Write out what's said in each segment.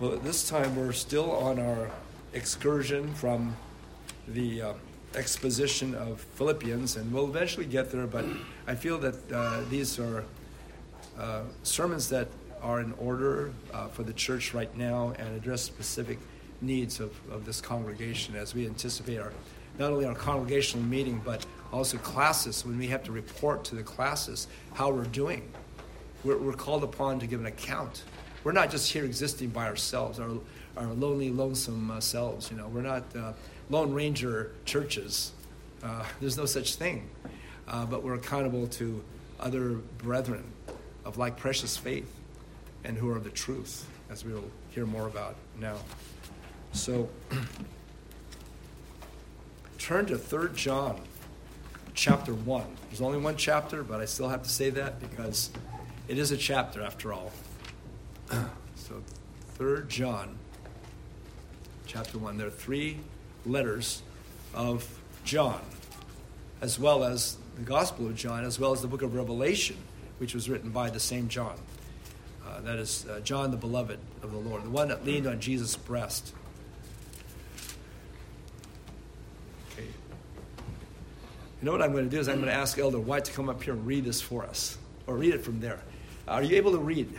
Well, at this time we're still on our excursion from the exposition of Philippians, and we'll eventually get there, but I feel that these are sermons that are in order for the church right now and address specific needs of this congregation as we anticipate our not only our congregational meeting, but also classes, when we have to report to the classes how we're doing. We're called upon to give an account. We're not just here existing by ourselves, our lonely, lonesome selves. You know, we're not Lone Ranger churches. There's no such thing. But we're accountable to other brethren of like precious faith and who are of the truth, as we will hear more about now. So turn to 3 John chapter 1. There's only one chapter, but I still have to say that because it is a chapter after all. So 3 John chapter 1. There are three letters of John, as well as the Gospel of John, as well as the book of Revelation, which was written by the same John. That is John the Beloved of the Lord, the one that leaned on Jesus' breast. Okay. You know what I'm going to do is I'm going to ask Elder White to come up here and read this for us, or read it from there. Are you able to read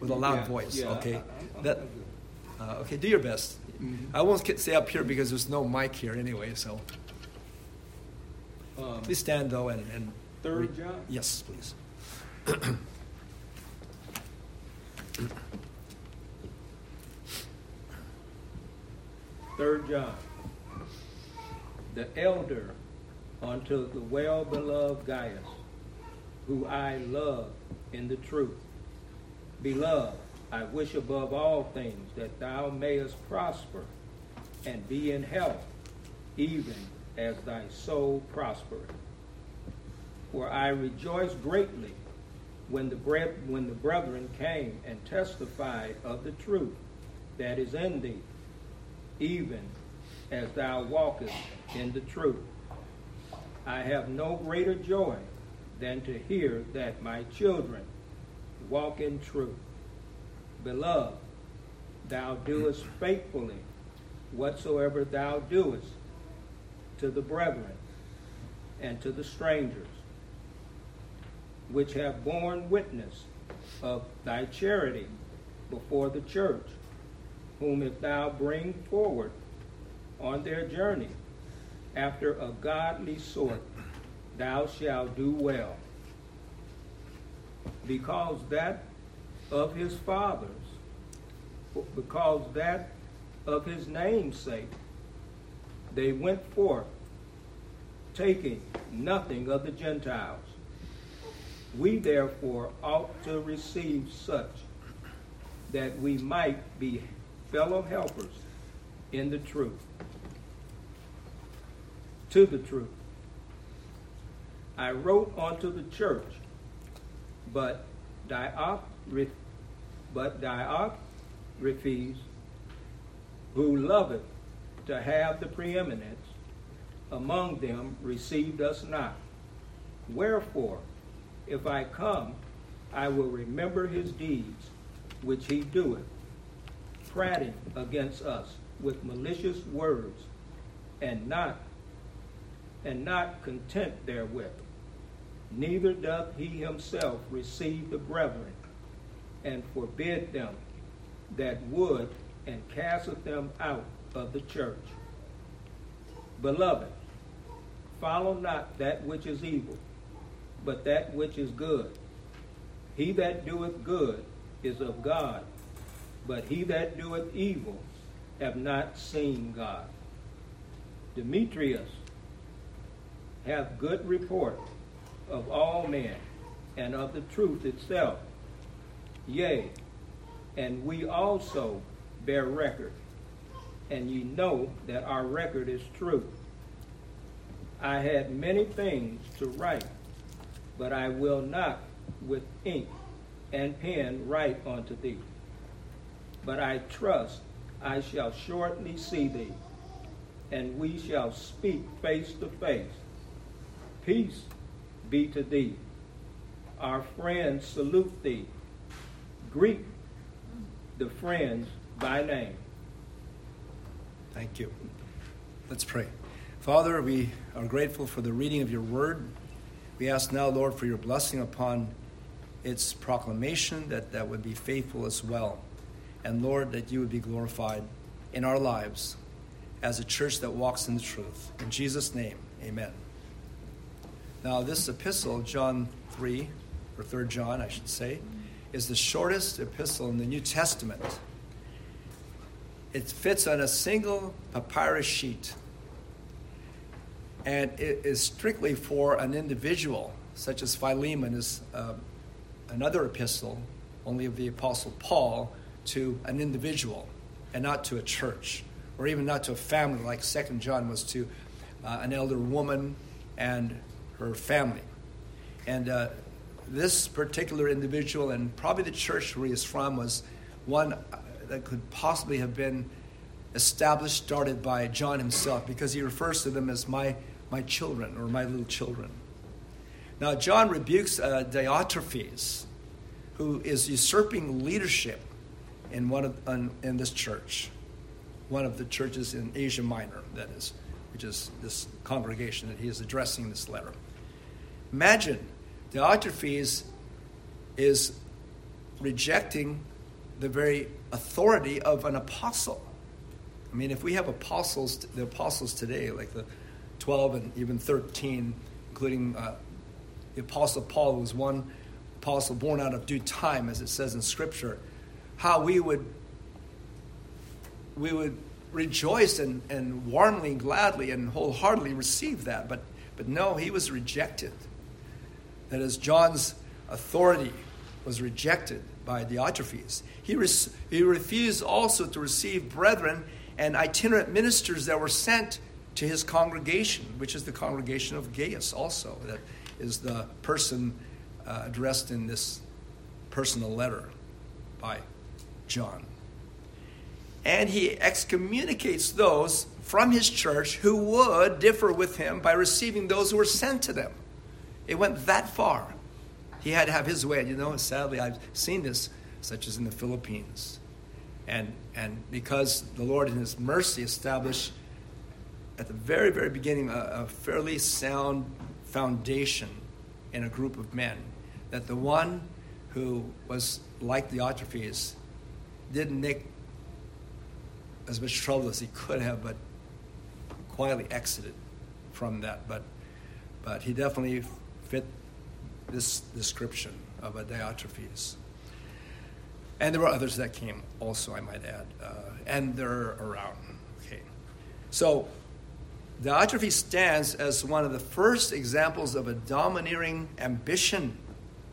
with a loud voice? Yeah, okay. Okay, do your best. Mm-hmm. I won't stay up here because there's no mic here anyway, so. Please stand, though, and Third John? Yes, please. Third John, the elder unto the well-beloved Gaius, who I love in the truth. Beloved, I wish above all things that thou mayest prosper and be in health, even as thy soul prospereth. For I rejoice greatly when the brethren came and testified of the truth that is in thee, even as thou walkest in the truth. I have no greater joy than to hear that my children walk in truth. Beloved, thou doest faithfully whatsoever thou doest to the brethren and to the strangers, which have borne witness of thy charity before the church, whom if thou bring forward on their journey after a godly sort, thou shalt do well. Because that of his name's sake, they went forth, taking nothing of the Gentiles. We therefore ought to receive such, that we might be fellow helpers in the truth. To the truth. I wrote unto the church, but Diotrephes, who loveth to have the preeminence among them, received us not. Wherefore, if I come, I will remember his deeds, which he doeth, prating against us with malicious words, and not content therewith. Neither doth he himself receive the brethren, and forbid them that would, and casteth them out of the church. Beloved, follow not that which is evil, but that which is good. He that doeth good is of God, but he that doeth evil have not seen God. Demetrius have good report of all men, and of the truth itself. Yea, and we also bear record, and ye know that our record is true. I had many things to write, but I will not with ink and pen write unto thee. But I trust I shall shortly see thee, and we shall speak face to face. Peace be to thee. Our friends salute thee. Greet the friends by name. Thank you. Let's pray. Father, we are grateful for the reading of your word. We ask now, Lord, for your blessing upon its proclamation, that would be faithful as well. And Lord, that you would be glorified in our lives as a church that walks in the truth. In Jesus' name, amen. Now, this epistle, John 3, or 3rd John, I should say, is the shortest epistle in the New Testament. It fits on a single papyrus sheet. And it is strictly for an individual, such as Philemon is another epistle, only of the Apostle Paul, to an individual and not to a church, or even not to a family, like 2 John was to an elder woman and her family. And this particular individual, and probably the church where he is from, was one that could possibly have been established, started by John himself, because he refers to them as my children, or my little children. Now, John rebukes Diotrephes, who is usurping leadership in this church, one of the churches in Asia Minor, that is, which is this congregation that he is addressing in this letter. Imagine, Diotrephes is rejecting the very authority of an apostle. I mean, if we have apostles, the apostles today, like the 12 and even 13, including the Apostle Paul, who was one apostle born out of due time, as it says in Scripture, how we would rejoice and warmly, gladly, and wholeheartedly receive that. But no, he was rejected. That is, John's authority was rejected by Diotrephes. He refused also to receive brethren and itinerant ministers that were sent to his congregation, which is the congregation of Gaius also. That is the person addressed in this personal letter by John. And he excommunicates those from his church who would differ with him by receiving those who were sent to them. It went that far. He had to have his way. And you know, sadly, I've seen this, such as in the Philippines. And because the Lord in his mercy established at the very, very beginning a fairly sound foundation in a group of men, that the one who was like Diotrephes didn't make as much trouble as he could have, but quietly exited from that. But he definitely fit this description of a Diotrephes. And there were others that came also, I might add. And they're around. Okay. So Diotrephes stands as one of the first examples of a domineering ambition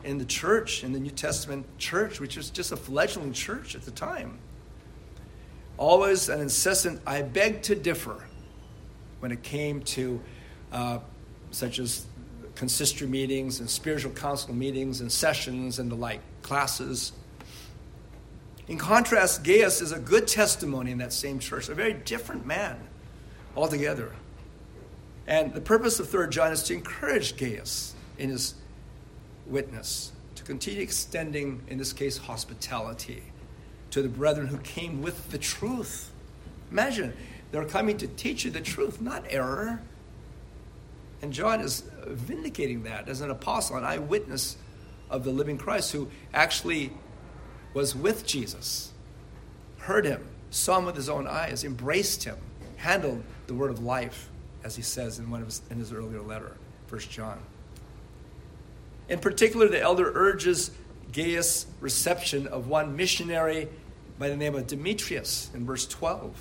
in the church, in the New Testament church, which was just a fledgling church at the time. Always an incessant, I beg to differ, when it came to such as consistory meetings and spiritual council meetings and sessions and the like, classes. In contrast, Gaius is a good testimony in that same church, a very different man altogether. And the purpose of 3 John is to encourage Gaius in his witness, to continue extending, in this case, hospitality to the brethren who came with the truth. Imagine, they're coming to teach you the truth, not error. And John is vindicating that as an apostle, an eyewitness of the living Christ, who actually was with Jesus, heard him, saw him with his own eyes, embraced him, handled the word of life, as he says in his earlier letter, 1 John. In particular, the elder urges Gaius' reception of one missionary by the name of Demetrius in verse 12.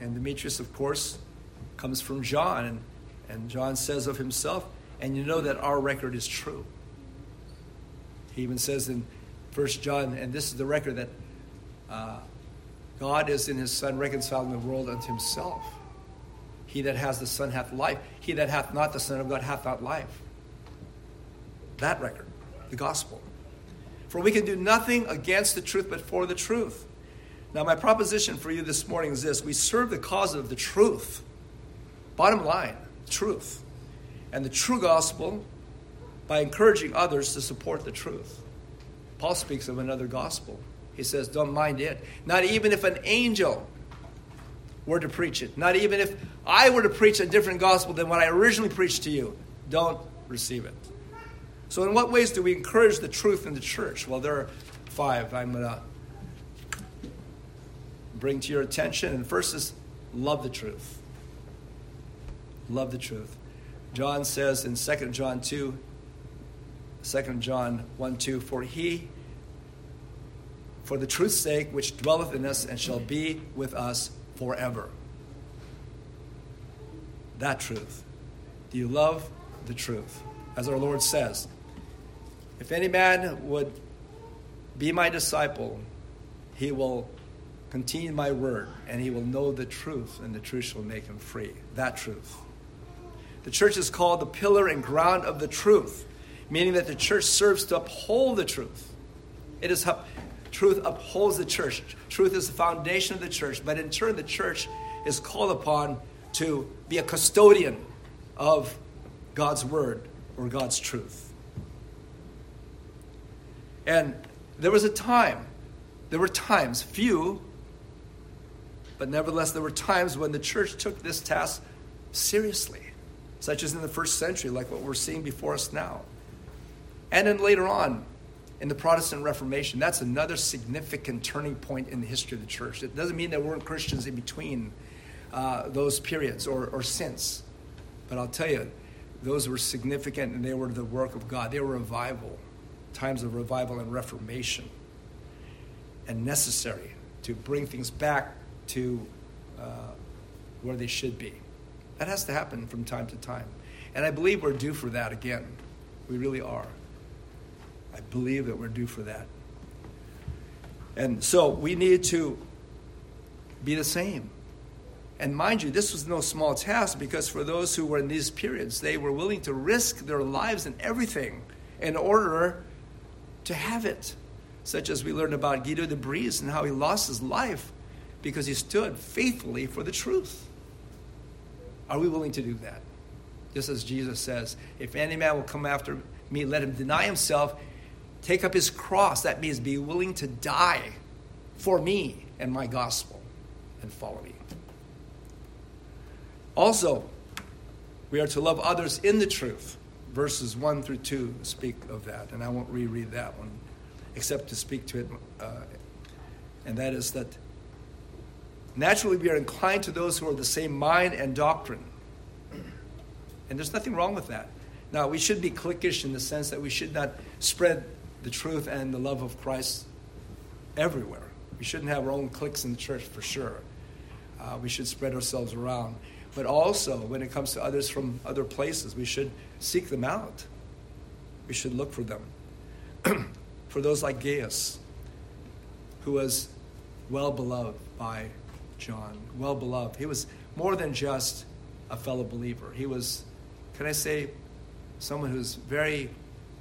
And Demetrius, of course, comes from John, and John says of himself, and you know that our record is true. He even says in 1 John, and this is the record, that God is in his Son reconciling the world unto himself. He that has the Son hath life. He that hath not the Son of God hath not life. That record, the gospel. For we can do nothing against the truth but for the truth. Now, my proposition for you this morning is this. We serve the cause of the truth. Bottom line, truth. And the true gospel, by encouraging others to support the truth. Paul speaks of another gospel, He says, don't mind it. Not even if an angel were to preach it. Not even if I were to preach a different gospel than what I originally preached to you. Don't receive it. So in what ways do we encourage the truth in the church? Well, there are five I'm going to bring to your attention. And first is love the truth. Love the truth. John says in Second John 1:2, for the truth's sake, which dwelleth in us and shall be with us forever. That truth. Do you love the truth? As our Lord says, if any man would be my disciple, he will continue my word, and he will know the truth, and the truth shall make him free. That truth. The church is called the pillar and ground of the truth, meaning that the church serves to uphold the truth. Truth upholds the church. Truth is the foundation of the church, but in turn the church is called upon to be a custodian of God's word or God's truth. And there were times, few, but nevertheless there were times when the church took this task seriously, such as in the first century, like what we're seeing before us now. And then later on, in the Protestant Reformation, that's another significant turning point in the history of the church. It doesn't mean there weren't Christians in between those periods or since. But I'll tell you, those were significant, and they were the work of God. They were revival, times of revival and reformation, and necessary to bring things back to where they should be. That has to happen from time to time. And I believe we're due for that again. We really are. I believe that we're due for that. And so we need to be the same. And mind you, this was no small task, because for those who were in these periods, they were willing to risk their lives and everything in order to have it. Such as we learned about Guido de Bries and how he lost his life because he stood faithfully for the truth. Are we willing to do that? Just as Jesus says, if any man will come after me, let him deny himself, take up his cross. That means be willing to die for me and my gospel and follow me. Also, we are to love others in the truth. Verses 1 through 2 speak of that, and I won't reread that one, except to speak to it, and that is that naturally we are inclined to those who are the same mind and doctrine. And there's nothing wrong with that. Now, we should be cliquish in the sense that we should not spread the truth and the love of Christ everywhere. We shouldn't have our own cliques in the church, for sure. We should spread ourselves around. But also, when it comes to others from other places, we should seek them out. We should look for them. For those like Gaius, who was well-beloved by John, well-beloved. He was more than just a fellow believer. He was, can I say, someone who's very,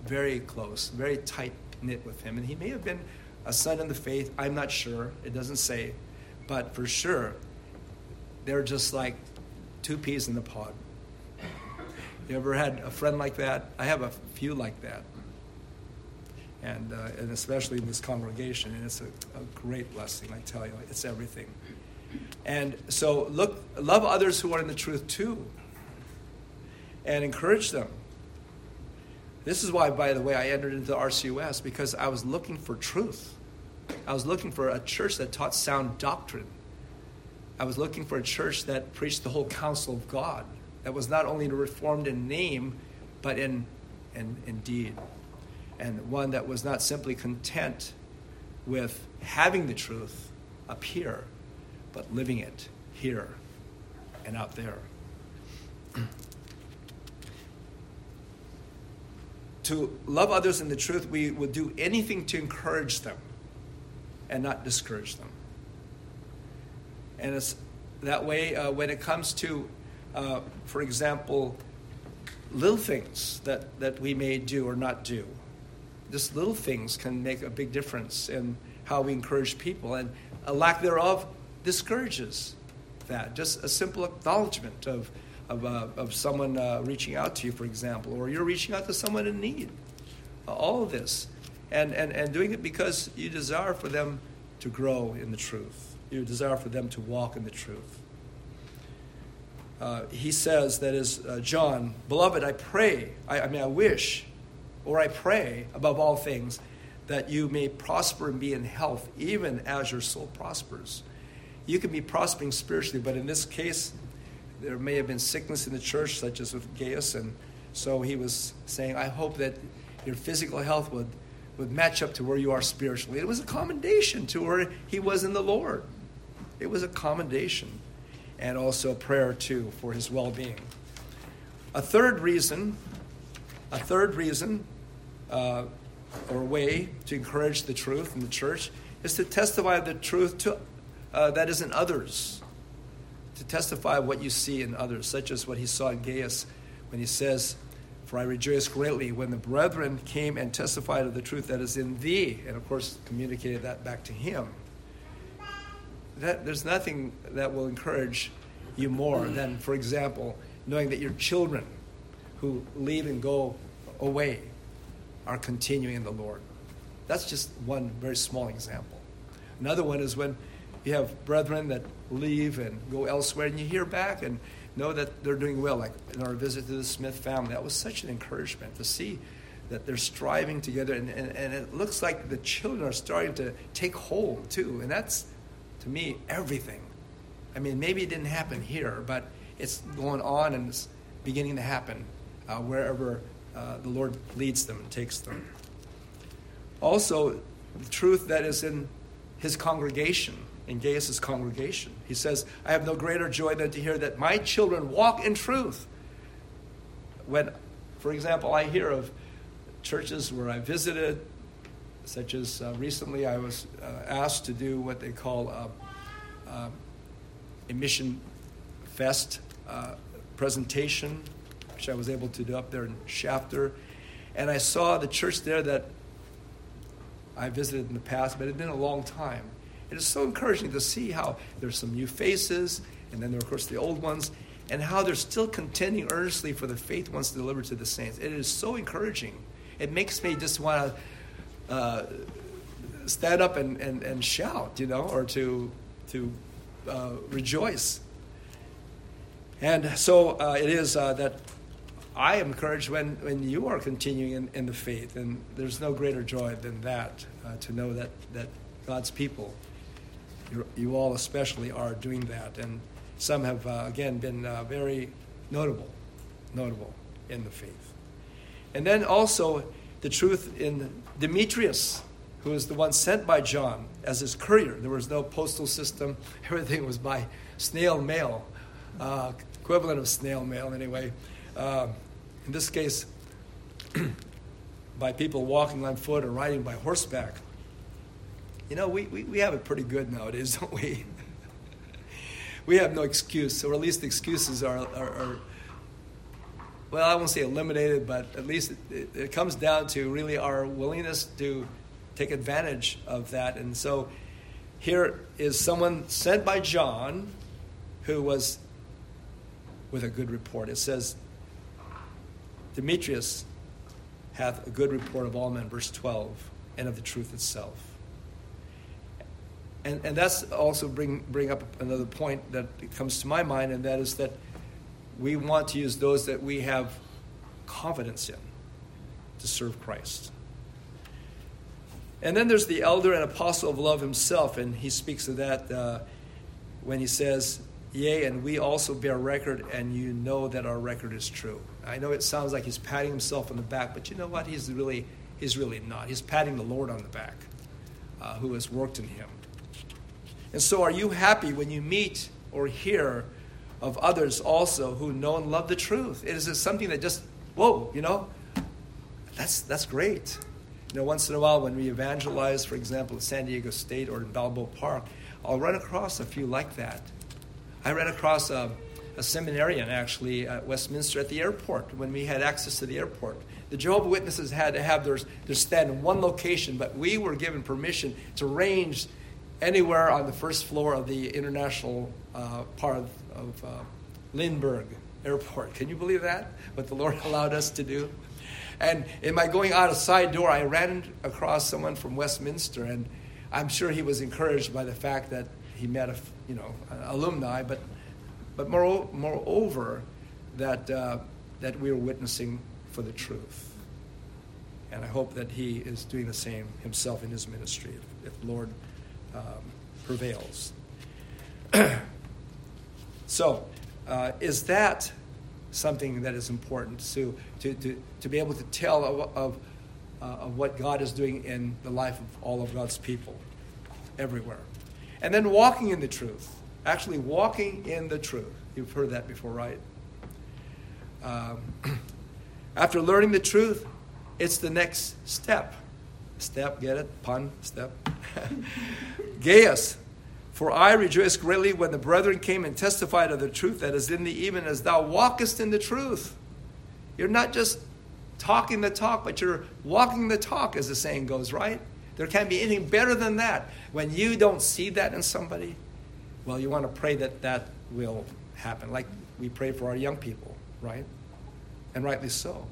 very close, very tight-knit with him. And he may have been a son in the faith. I'm not sure. It doesn't say. But for sure, they're just like two peas in the pod. You ever had a friend like that? I have a few like that. And especially in this congregation. And it's a great blessing, I tell you. It's everything. And so love others who are in the truth too. And encourage them. This is why, by the way, I entered into the RCUS, because I was looking for truth. I was looking for a church that taught sound doctrine. I was looking for a church that preached the whole counsel of God, that was not only reformed in name, but in deed. And one that was not simply content with having the truth up here, but living it here and out there. To love others in the truth, we will do anything to encourage them and not discourage them. And it's that way when it comes to, for example, little things that we may do or not do. Just little things can make a big difference in how we encourage people. And a lack thereof discourages that. Just a simple acknowledgement of someone reaching out to you, for example, or you're reaching out to someone in need. All of this. and doing it because you desire for them to grow in the truth. You desire for them to walk in the truth. He says, that is John, "Beloved, I pray above all things that you may prosper and be in health, even as your soul prospers." You can be prospering spiritually, but in this case, there may have been sickness in the church, such as with Gaius, and so he was saying, I hope that your physical health would match up to where you are spiritually. It was a commendation to where he was in the Lord. It was a commendation, and also prayer, too, for his well-being. A third reason, or way to encourage the truth in the church is to testify the truth to that is in others, to testify what you see in others, such as what he saw in Gaius when he says, "For I rejoice greatly when the brethren came and testified of the truth that is in thee," and of course communicated that back to him. That there's nothing that will encourage you more than, for example, knowing that your children who leave and go away are continuing in the Lord. That's just one very small example. Another one is when you have brethren that leave and go elsewhere, and you hear back and know that they're doing well. Like in our visit to the Smith family, that was such an encouragement to see that they're striving together, and it looks like the children are starting to take hold too. And that's, to me, everything. I mean, maybe it didn't happen here, but it's going on and it's beginning to happen wherever the Lord leads them and takes them. Also, the truth that is in his congregation, in Gaius' congregation. He says, "I have no greater joy than to hear that my children walk in truth." When, for example, I hear of churches where I visited, such as recently I was asked to do what they call a Mission Fest presentation, which I was able to do up there in Shafter. And I saw the church there that I visited in the past, but it had been a long time. It is so encouraging to see how there's some new faces, and then there are, of course, the old ones, and how they're still contending earnestly for the faith once delivered to the saints. It is so encouraging. It makes me just want to stand up and shout, you know, or to rejoice. And so it is that I am encouraged when you are continuing in the faith, and there's no greater joy than that, to know that God's people, you all especially, are doing that. And some have, again, been very notable in the faith. And then also the truth in Demetrius, who is the one sent by John as his courier. There was no postal system. Everything was by snail mail, equivalent of snail mail anyway. In this case, by people walking on foot or riding by horseback. You know, we have it pretty good nowadays, don't we? We have no excuse, or at least excuses are well, I won't say eliminated, but at least it comes down to really our willingness to take advantage of that. And so here is someone sent by John who was with a good report. It says, "Demetrius hath a good report of all men," verse 12, "and of the truth itself." And that's also bring up another point that comes to my mind, and that is that we want to use those that we have confidence in to serve Christ. And then there's the elder and apostle of love himself, and he speaks of that when he says, "Yea, and we also bear record, and you know that our record is true." I know it sounds like he's patting himself on the back, but you know what? He's really not. He's patting the Lord on the back, who has worked in him. And so are you happy when you meet or hear of others also who know and love the truth? Is it something that just, whoa, you know, that's great. You know, once in a while when we evangelize, for example, at San Diego State or in Balboa Park, I'll run across a few like that. I ran across a seminarian, actually, at Westminster at the airport when we had access to the airport. The Jehovah's Witnesses had to have their stand in one location, but we were given permission to range anywhere on the first floor of the international part of Lindbergh Airport. Can you believe that? What the Lord allowed us to do? And in my going out a side door, I ran across someone from Westminster, and I'm sure he was encouraged by the fact that he met a, you know, an alumni, but moreover that that we were witnessing for the truth. And I hope that he is doing the same himself in his ministry, if the Lord prevails. So, is that something that is important to be able to tell of what God is doing in the life of all of God's people, everywhere? And then walking in the truth. Actually walking in the truth. You've heard that before, right? After learning the truth, it's the next step. Step, get it? Pun, step. Gaius, for I rejoiced greatly when the brethren came and testified of the truth that is in thee, even as thou walkest in the truth. You're not just talking the talk, but you're walking the talk, as the saying goes, right? There can't be anything better than that. When you don't see that in somebody, well, you want to pray that that will happen. Like we pray for our young people, right? And rightly so.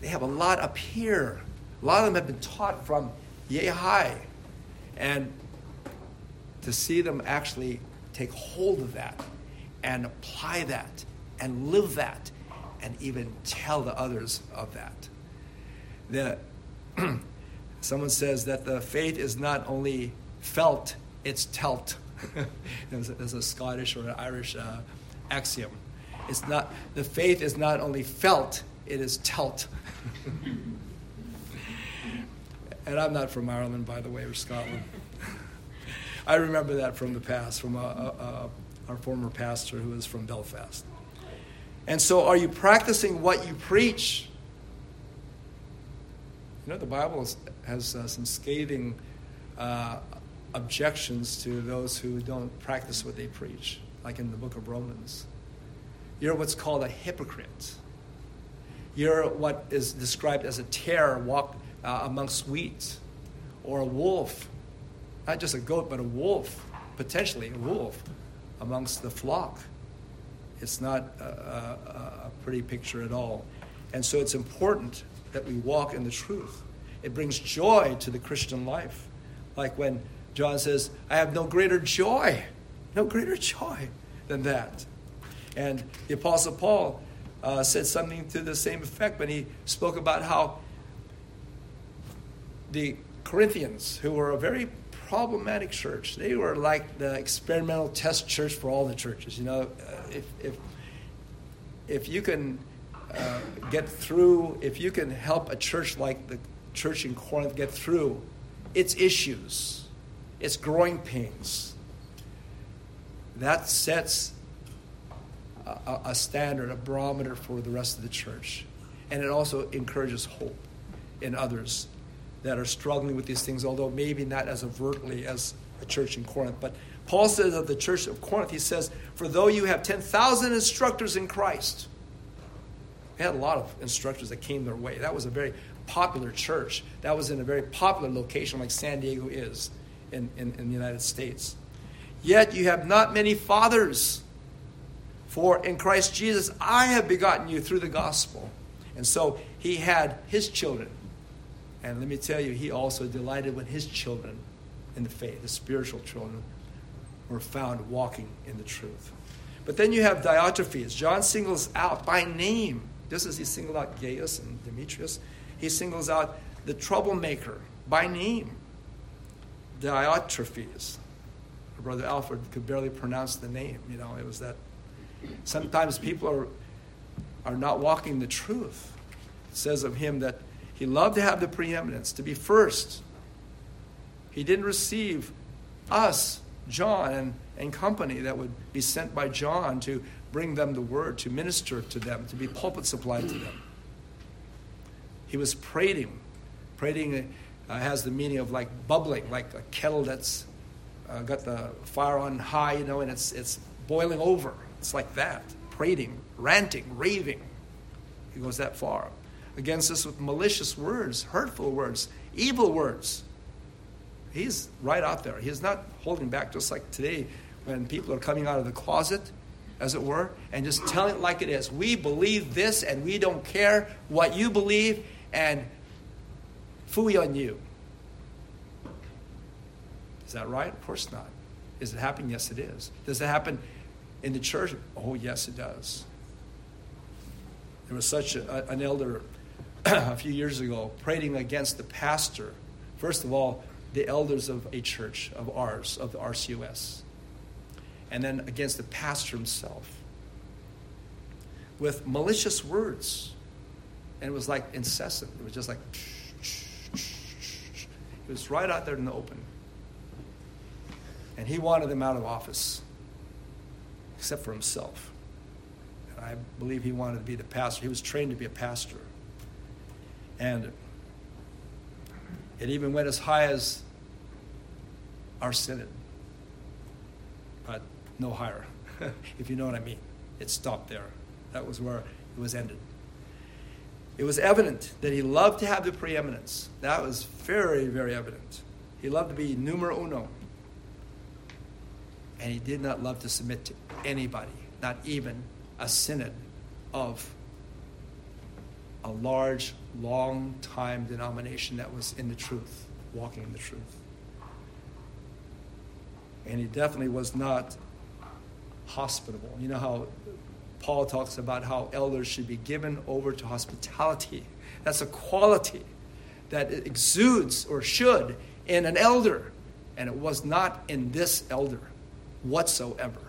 They have a lot up here. A lot of them have been taught from Yahai. And to see them actually take hold of that and apply that and live that and even tell the others of that. Someone says that the faith is not only felt, it's telt. There's a Scottish or an Irish axiom. The faith is not only felt, it is telt. And I'm not from Ireland, by the way, or Scotland. I remember that from the past, from our former pastor who is from Belfast. And so are you practicing what you preach? You know, the Bible has some scathing objections to those who don't practice what they preach, like in the book of Romans. You're what's called a hypocrite. You're what is described as a tare walk amongst wheat, or a wolf, not just a goat, but a wolf, potentially a wolf amongst the flock. It's not a pretty picture at all. And so it's important that we walk in the truth. It brings joy to the Christian life. Like when John says, I have no greater joy than that. And the Apostle Paul said something to the same effect when he spoke about how the Corinthians, who were a very problematic church, they were like the experimental test church for all the churches. You know, if you can get through, if you can help a church like the church in Corinth get through its issues, its growing pains, that sets a standard, a barometer for the rest of the church. And it also encourages hope in others that are struggling with these things, although maybe not as overtly as a church in Corinth. But Paul says of the church of Corinth, he says, for though you have 10,000 instructors in Christ, they had a lot of instructors that came their way. That was a very popular church. That was in a very popular location like San Diego is in the United States. Yet you have not many fathers, for in Christ Jesus I have begotten you through the gospel. And so he had his children. And let me tell you, he also delighted when his children in the faith, the spiritual children, were found walking in the truth. But then you have Diotrephes. John singles out by name, just as he singled out Gaius and Demetrius, he singles out the troublemaker by name, Diotrephes. Our brother Alfred could barely pronounce the name. You know, it was that sometimes people are not walking the truth. It says of him that he loved to have the preeminence, to be first. He didn't receive us, John and company, that would be sent by John to bring them the word, to minister to them, to be pulpit supplied to them. He was prating. Prating has the meaning of like bubbling, like a kettle that's got the fire on high, you know, and it's boiling over. It's like that. Prating, ranting, raving. He goes that far. Against us with malicious words, hurtful words, evil words. He's right out there. He's not holding back, just like today when people are coming out of the closet as it were, and just tell it like it is. We believe this, and we don't care what you believe, and phooey on you. Is that right? Of course not. Is it happening? Yes, it is. Does it happen in the church? Oh, yes, it does. There was such an elder a few years ago prating against the pastor, first of all, the elders of a church of ours, of the RCUS, and then against the pastor himself with malicious words. And it was like incessant. It was just like, it was right out there in the open. And he wanted them out of office, except for himself. And I believe he wanted to be the pastor. He was trained to be a pastor. And it even went as high as our synod, but no higher, if you know what I mean. It stopped there. That was where it was ended. It was evident that he loved to have the preeminence. That was very, very evident. He loved to be numero uno. And he did not love to submit to anybody, not even a synod of a large, long-time denomination that was in the truth, walking in the truth. And he definitely was not hospitable. You know how Paul talks about how elders should be given over to hospitality. That's a quality that exudes or should in an elder. And it was not in this elder whatsoever.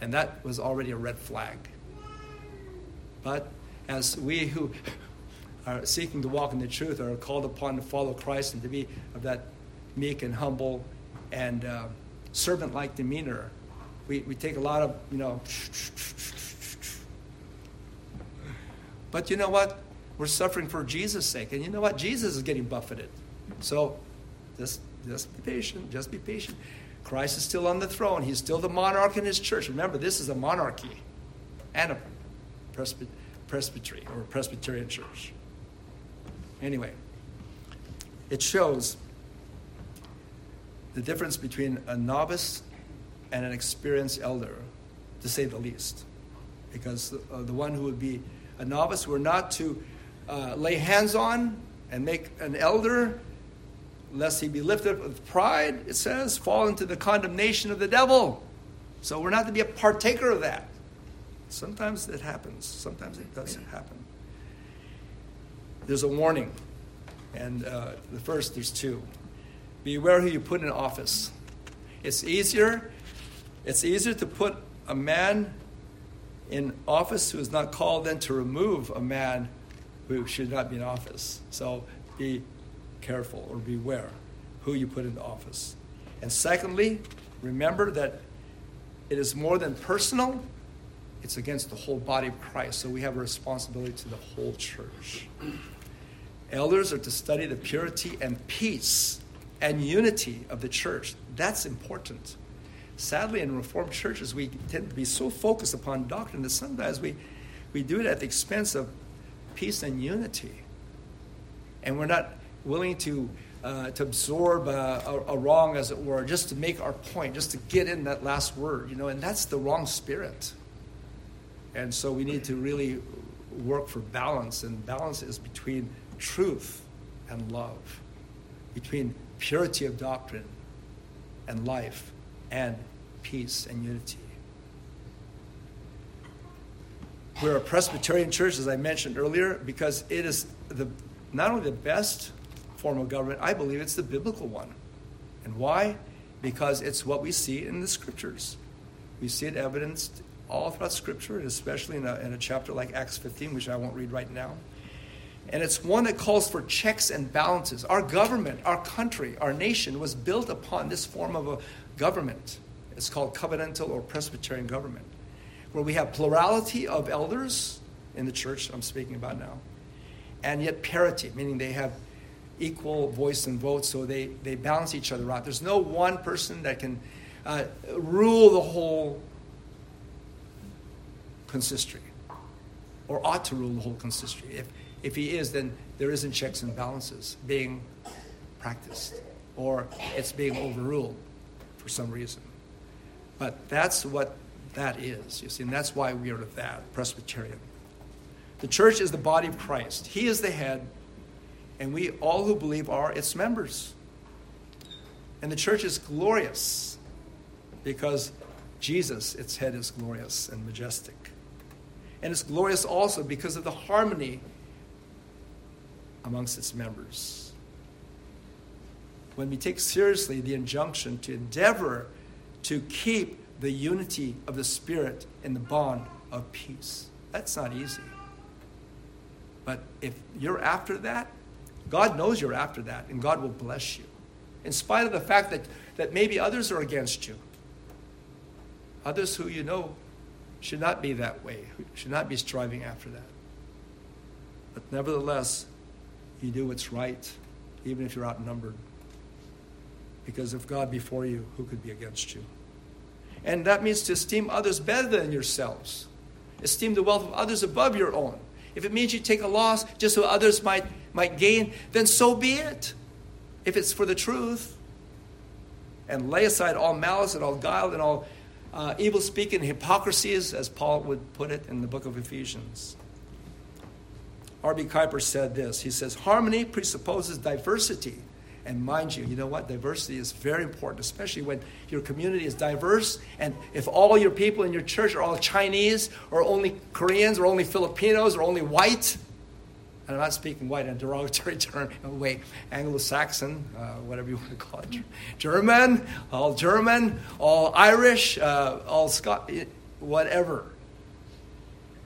And that was already a red flag. But as we who are seeking to walk in the truth are called upon to follow Christ and to be of that meek and humble and servant-like demeanor, we take a lot of, But you know what? We're suffering for Jesus' sake. And you know what? Jesus is getting buffeted. So just be patient. Just be patient. Christ is still on the throne. He's still the monarch in his church. Remember, this is a monarchy and a presbytery or Presbyterian church. Anyway, it shows the difference between a novice and an experienced elder, to say the least. Because the one who would be a novice, we're not to lay hands on and make an elder, lest he be lifted up with pride, it says, fall into the condemnation of the devil. So we're not to be a partaker of that. Sometimes it happens. Sometimes it doesn't happen. There's a warning. And the first, there's two. Beware who you put in office. It's easier to put a man in office who is not called than to remove a man who should not be in office. So be careful or beware who you put into office. And secondly, remember that it is more than personal. It's against the whole body of Christ. So we have a responsibility to the whole church. Elders are to study the purity and peace and unity of the church. That's important. Sadly, in Reformed churches, we tend to be so focused upon doctrine that sometimes we do it at the expense of peace and unity. And we're not willing to absorb a wrong, as it were, just to make our point, just to get in that last word, and that's the wrong spirit. And so we need to really work for balance, and balance is between truth and love, between purity of doctrine and life, and peace and unity. We're a Presbyterian church, as I mentioned earlier, because it is not only the best form of government, I believe it's the biblical one. And why? Because it's what we see in the Scriptures. We see it evidenced all throughout Scripture, and especially in a chapter like Acts 15, which I won't read right now. And it's one that calls for checks and balances. Our government, our country, our nation was built upon this form of a government. It's called covenantal or Presbyterian government, where we have plurality of elders in the church I'm speaking about now, and yet parity, meaning they have equal voice and vote, so they balance each other out. There's no one person that can rule the whole consistory, or ought to rule the whole consistory. If he is, then there isn't checks and balances being practiced, or it's being overruled for some reason. But that's what that is, you see, and that's why we are that, Presbyterian. The church is the body of Christ. He is the head, and we all who believe are its members. And the church is glorious because Jesus, its head, is glorious and majestic. And it's glorious also because of the harmony amongst its members. When we take seriously the injunction to endeavor to keep the unity of the Spirit in the bond of peace. That's not easy. But if you're after that, God knows you're after that, and God will bless you. In spite of the fact that maybe others are against you. Others who you know should not be that way, who should not be striving after that. But nevertheless, you do what's right, even if you're outnumbered. Because if God be for you, who could be against you? And that means to esteem others better than yourselves. Esteem the wealth of others above your own. If it means you take a loss just so others might gain, then so be it. If it's for the truth. And lay aside all malice and all guile and all evil speaking hypocrisies, as Paul would put it in the book of Ephesians. R.B. Kuyper said this. He says, harmony presupposes diversity. And mind you, you know what? Diversity is very important, especially when your community is diverse. And if all your people in your church are all Chinese or only Koreans or only Filipinos or only white, and I'm not speaking white in a derogatory term, wait, Anglo-Saxon, whatever you want to call it, German, all Irish, all Scottish, whatever.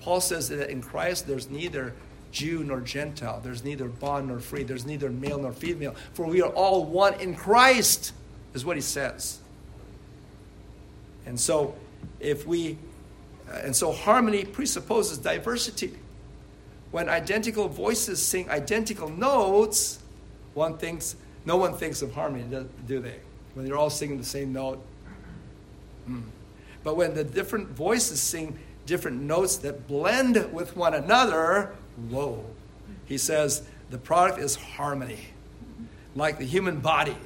Paul says that in Christ there's neither Jew nor Gentile, there's neither bond nor free, there's neither male nor female, for we are all one in Christ, is what he says. And so, harmony presupposes diversity. When identical voices sing identical notes, no one thinks of harmony, do they? When they're all singing the same note. But when the different voices sing different notes that blend with one another, whoa. He says the product is harmony, like the human body,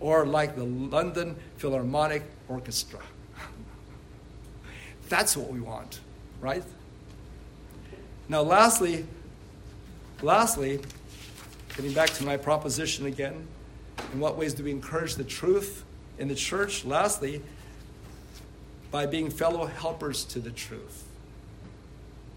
or like the London Philharmonic Orchestra. That's what we want, right? Now lastly, getting back to my proposition again, in what ways do we encourage the truth in the church? Lastly, by being fellow helpers to the truth.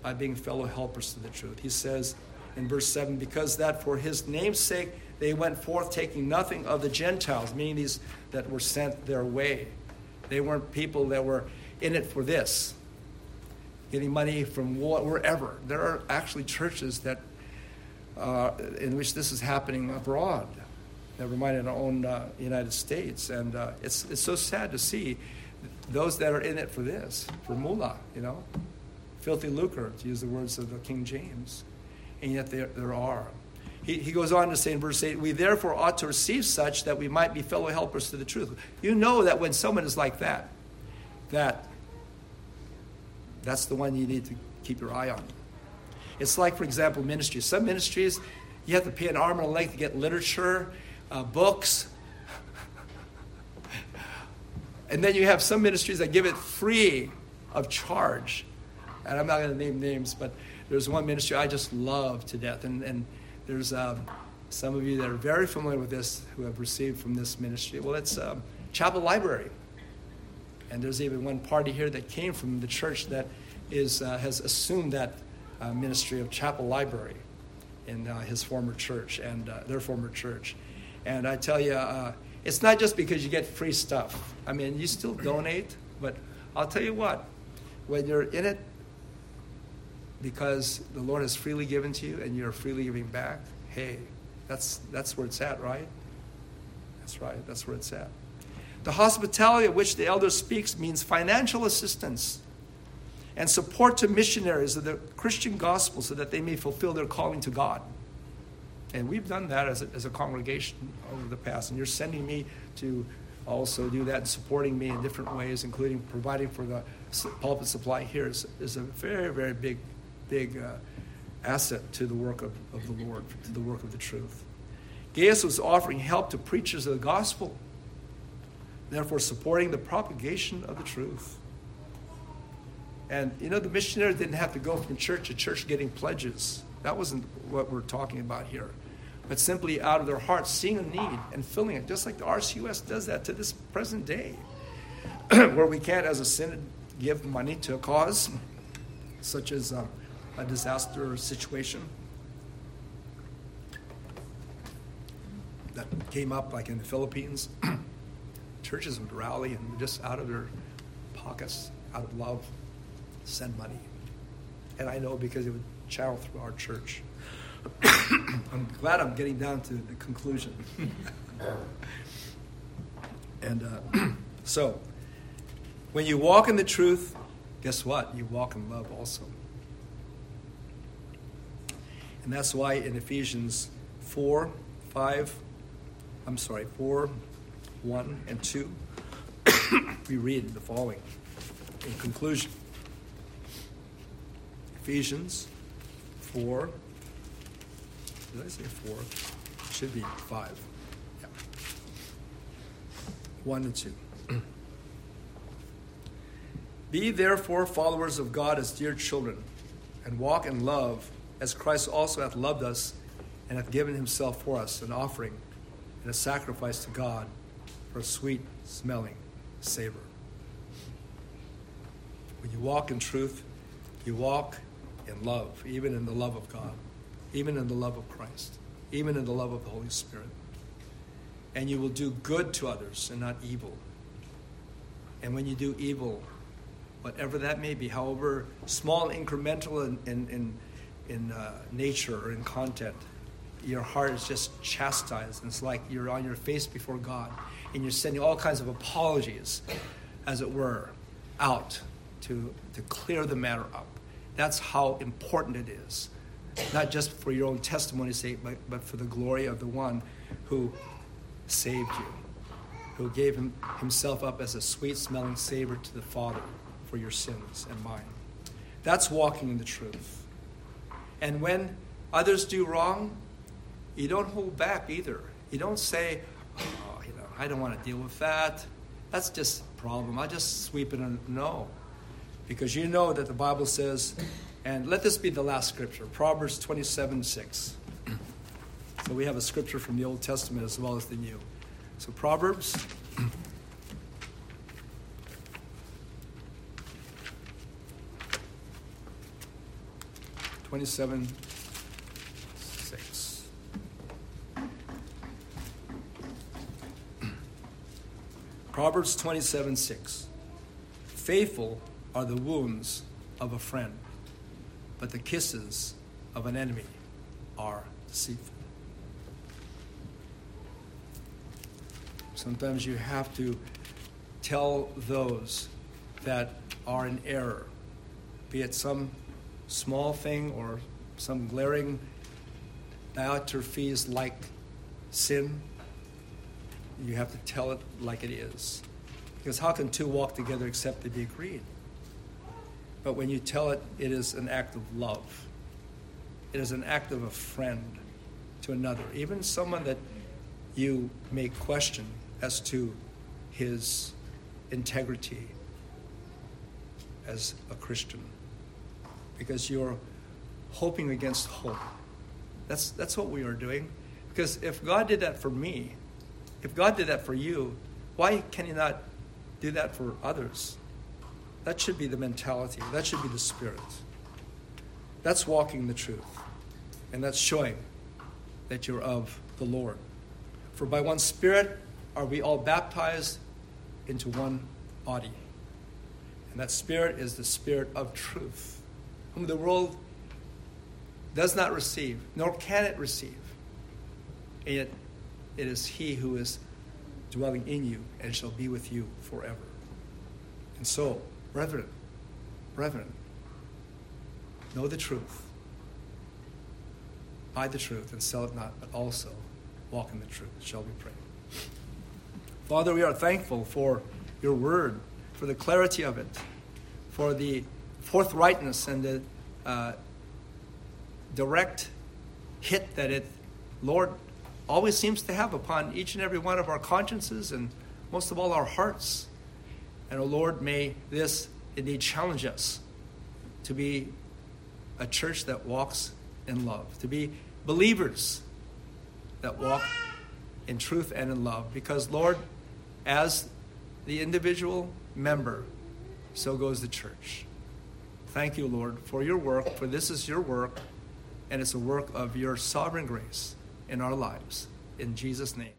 By being fellow helpers to the truth. He says in verse 7, because that for his name's sake they went forth taking nothing of the Gentiles, meaning these that were sent their way. They weren't people that were in it for this, getting money from wherever. There are actually churches that in which this is happening abroad, never mind in our own United States. And it's so sad to see those that are in it for this, for mullah, you know. Filthy lucre, to use the words of the King James. And yet there are. He goes on to say in verse 8, we therefore ought to receive such that we might be fellow helpers to the truth. You know that when someone is like that, that's the one you need to keep your eye on. It's like, for example, ministries. Some ministries, you have to pay an arm and a leg to get literature, books. And then you have some ministries that give it free of charge. And I'm not going to name names, but there's one ministry I just love to death. And there's some of you that are very familiar with this who have received from this ministry. Well, it's Chapel Library. And there's even one party here that came from the church that has assumed that ministry of Chapel Library in his former church and their former church. And I tell you, it's not just because you get free stuff. I mean, you still donate, but I'll tell you what, when you're in it, because the Lord has freely given to you and you're freely giving back, hey, that's where it's at, right? That's right, that's where it's at. The hospitality of which the elder speaks means financial assistance and support to missionaries of the Christian gospel so that they may fulfill their calling to God. And we've done that as a congregation over the past. And you're sending me to also do that and supporting me in different ways, including providing for the pulpit supply here is a very, very big asset to the work of the Lord, to the work of the truth. Gaius was offering help to preachers of the gospel, therefore supporting the propagation of the truth. And you know, the missionary didn't have to go from church to church getting pledges. That wasn't what we're talking about here. But simply out of their hearts, seeing a need and filling it, just like the RCUS does that to this present day, where we can't, as a synod, give money to a cause, such as a disaster or situation that came up, like in the Philippines. Churches would rally and just out of their pockets, out of love, send money. And I know because it would channel through our church. I'm glad I'm getting down to the conclusion. And so, when you walk in the truth, guess what? You walk in love also. And that's why in Ephesians 4:1 and 2, we read the following in conclusion. Ephesians 4. Did I say 4? It should be 5. Yeah. 1 and 2. Be therefore followers of God as dear children, and walk in love, as Christ also hath loved us, and hath given himself for us an offering and a sacrifice to God for a sweet-smelling savor. When you walk in truth, you walk in love, even in the love of God, even in the love of Christ, even in the love of the Holy Spirit. And you will do good to others and not evil. And when you do evil, whatever that may be, however small and incremental in nature or in content, your heart is just chastised. And it's like you're on your face before God, and you're sending all kinds of apologies, as it were, out to clear the matter up. That's how important it is. Not just for your own testimony's sake, but for the glory of the one who saved you, who gave himself up as a sweet-smelling savor to the Father for your sins and mine. That's walking in the truth. And when others do wrong, you don't hold back either. You don't say, oh, you know, I don't want to deal with that. That's just a problem. I'll just sweep it under. No. Because you know that the Bible says, and let this be the last scripture, Proverbs 27:6. So we have a scripture from the Old Testament as well as the New. So Proverbs 27:6. Proverbs 27:6. Faithful are the wounds of a friend, but the kisses of an enemy are deceitful. Sometimes you have to tell those that are in error, be it some small thing or some glaring Diotrephes-like sin. You have to tell it like it is. Because how can two walk together except they be agreed? But when you tell it, it is an act of love. It is an act of a friend to another, even someone that you may question as to his integrity as a Christian, because you're hoping against hope. That's what we are doing. Because if God did that for me, if God did that for you, why can he not do that for others? That should be the mentality. That should be the spirit. That's walking the truth. And that's showing that you're of the Lord. For by one Spirit are we all baptized into one body. And that Spirit is the Spirit of truth, whom the world does not receive, nor can it receive. And yet it is he who is dwelling in you and shall be with you forever. And so, Brethren, know the truth, buy the truth, and sell it not, but also walk in the truth. Shall we pray? Father, we are thankful for your word, for the clarity of it, for the forthrightness and the direct hit that it, Lord, always seems to have upon each and every one of our consciences and most of all our hearts. And, O Lord, may this indeed challenge us to be a church that walks in love, to be believers that walk in truth and in love. Because, Lord, as the individual member, so goes the church. Thank you, Lord, for your work, for this is your work, and it's a work of your sovereign grace in our lives. In Jesus' name.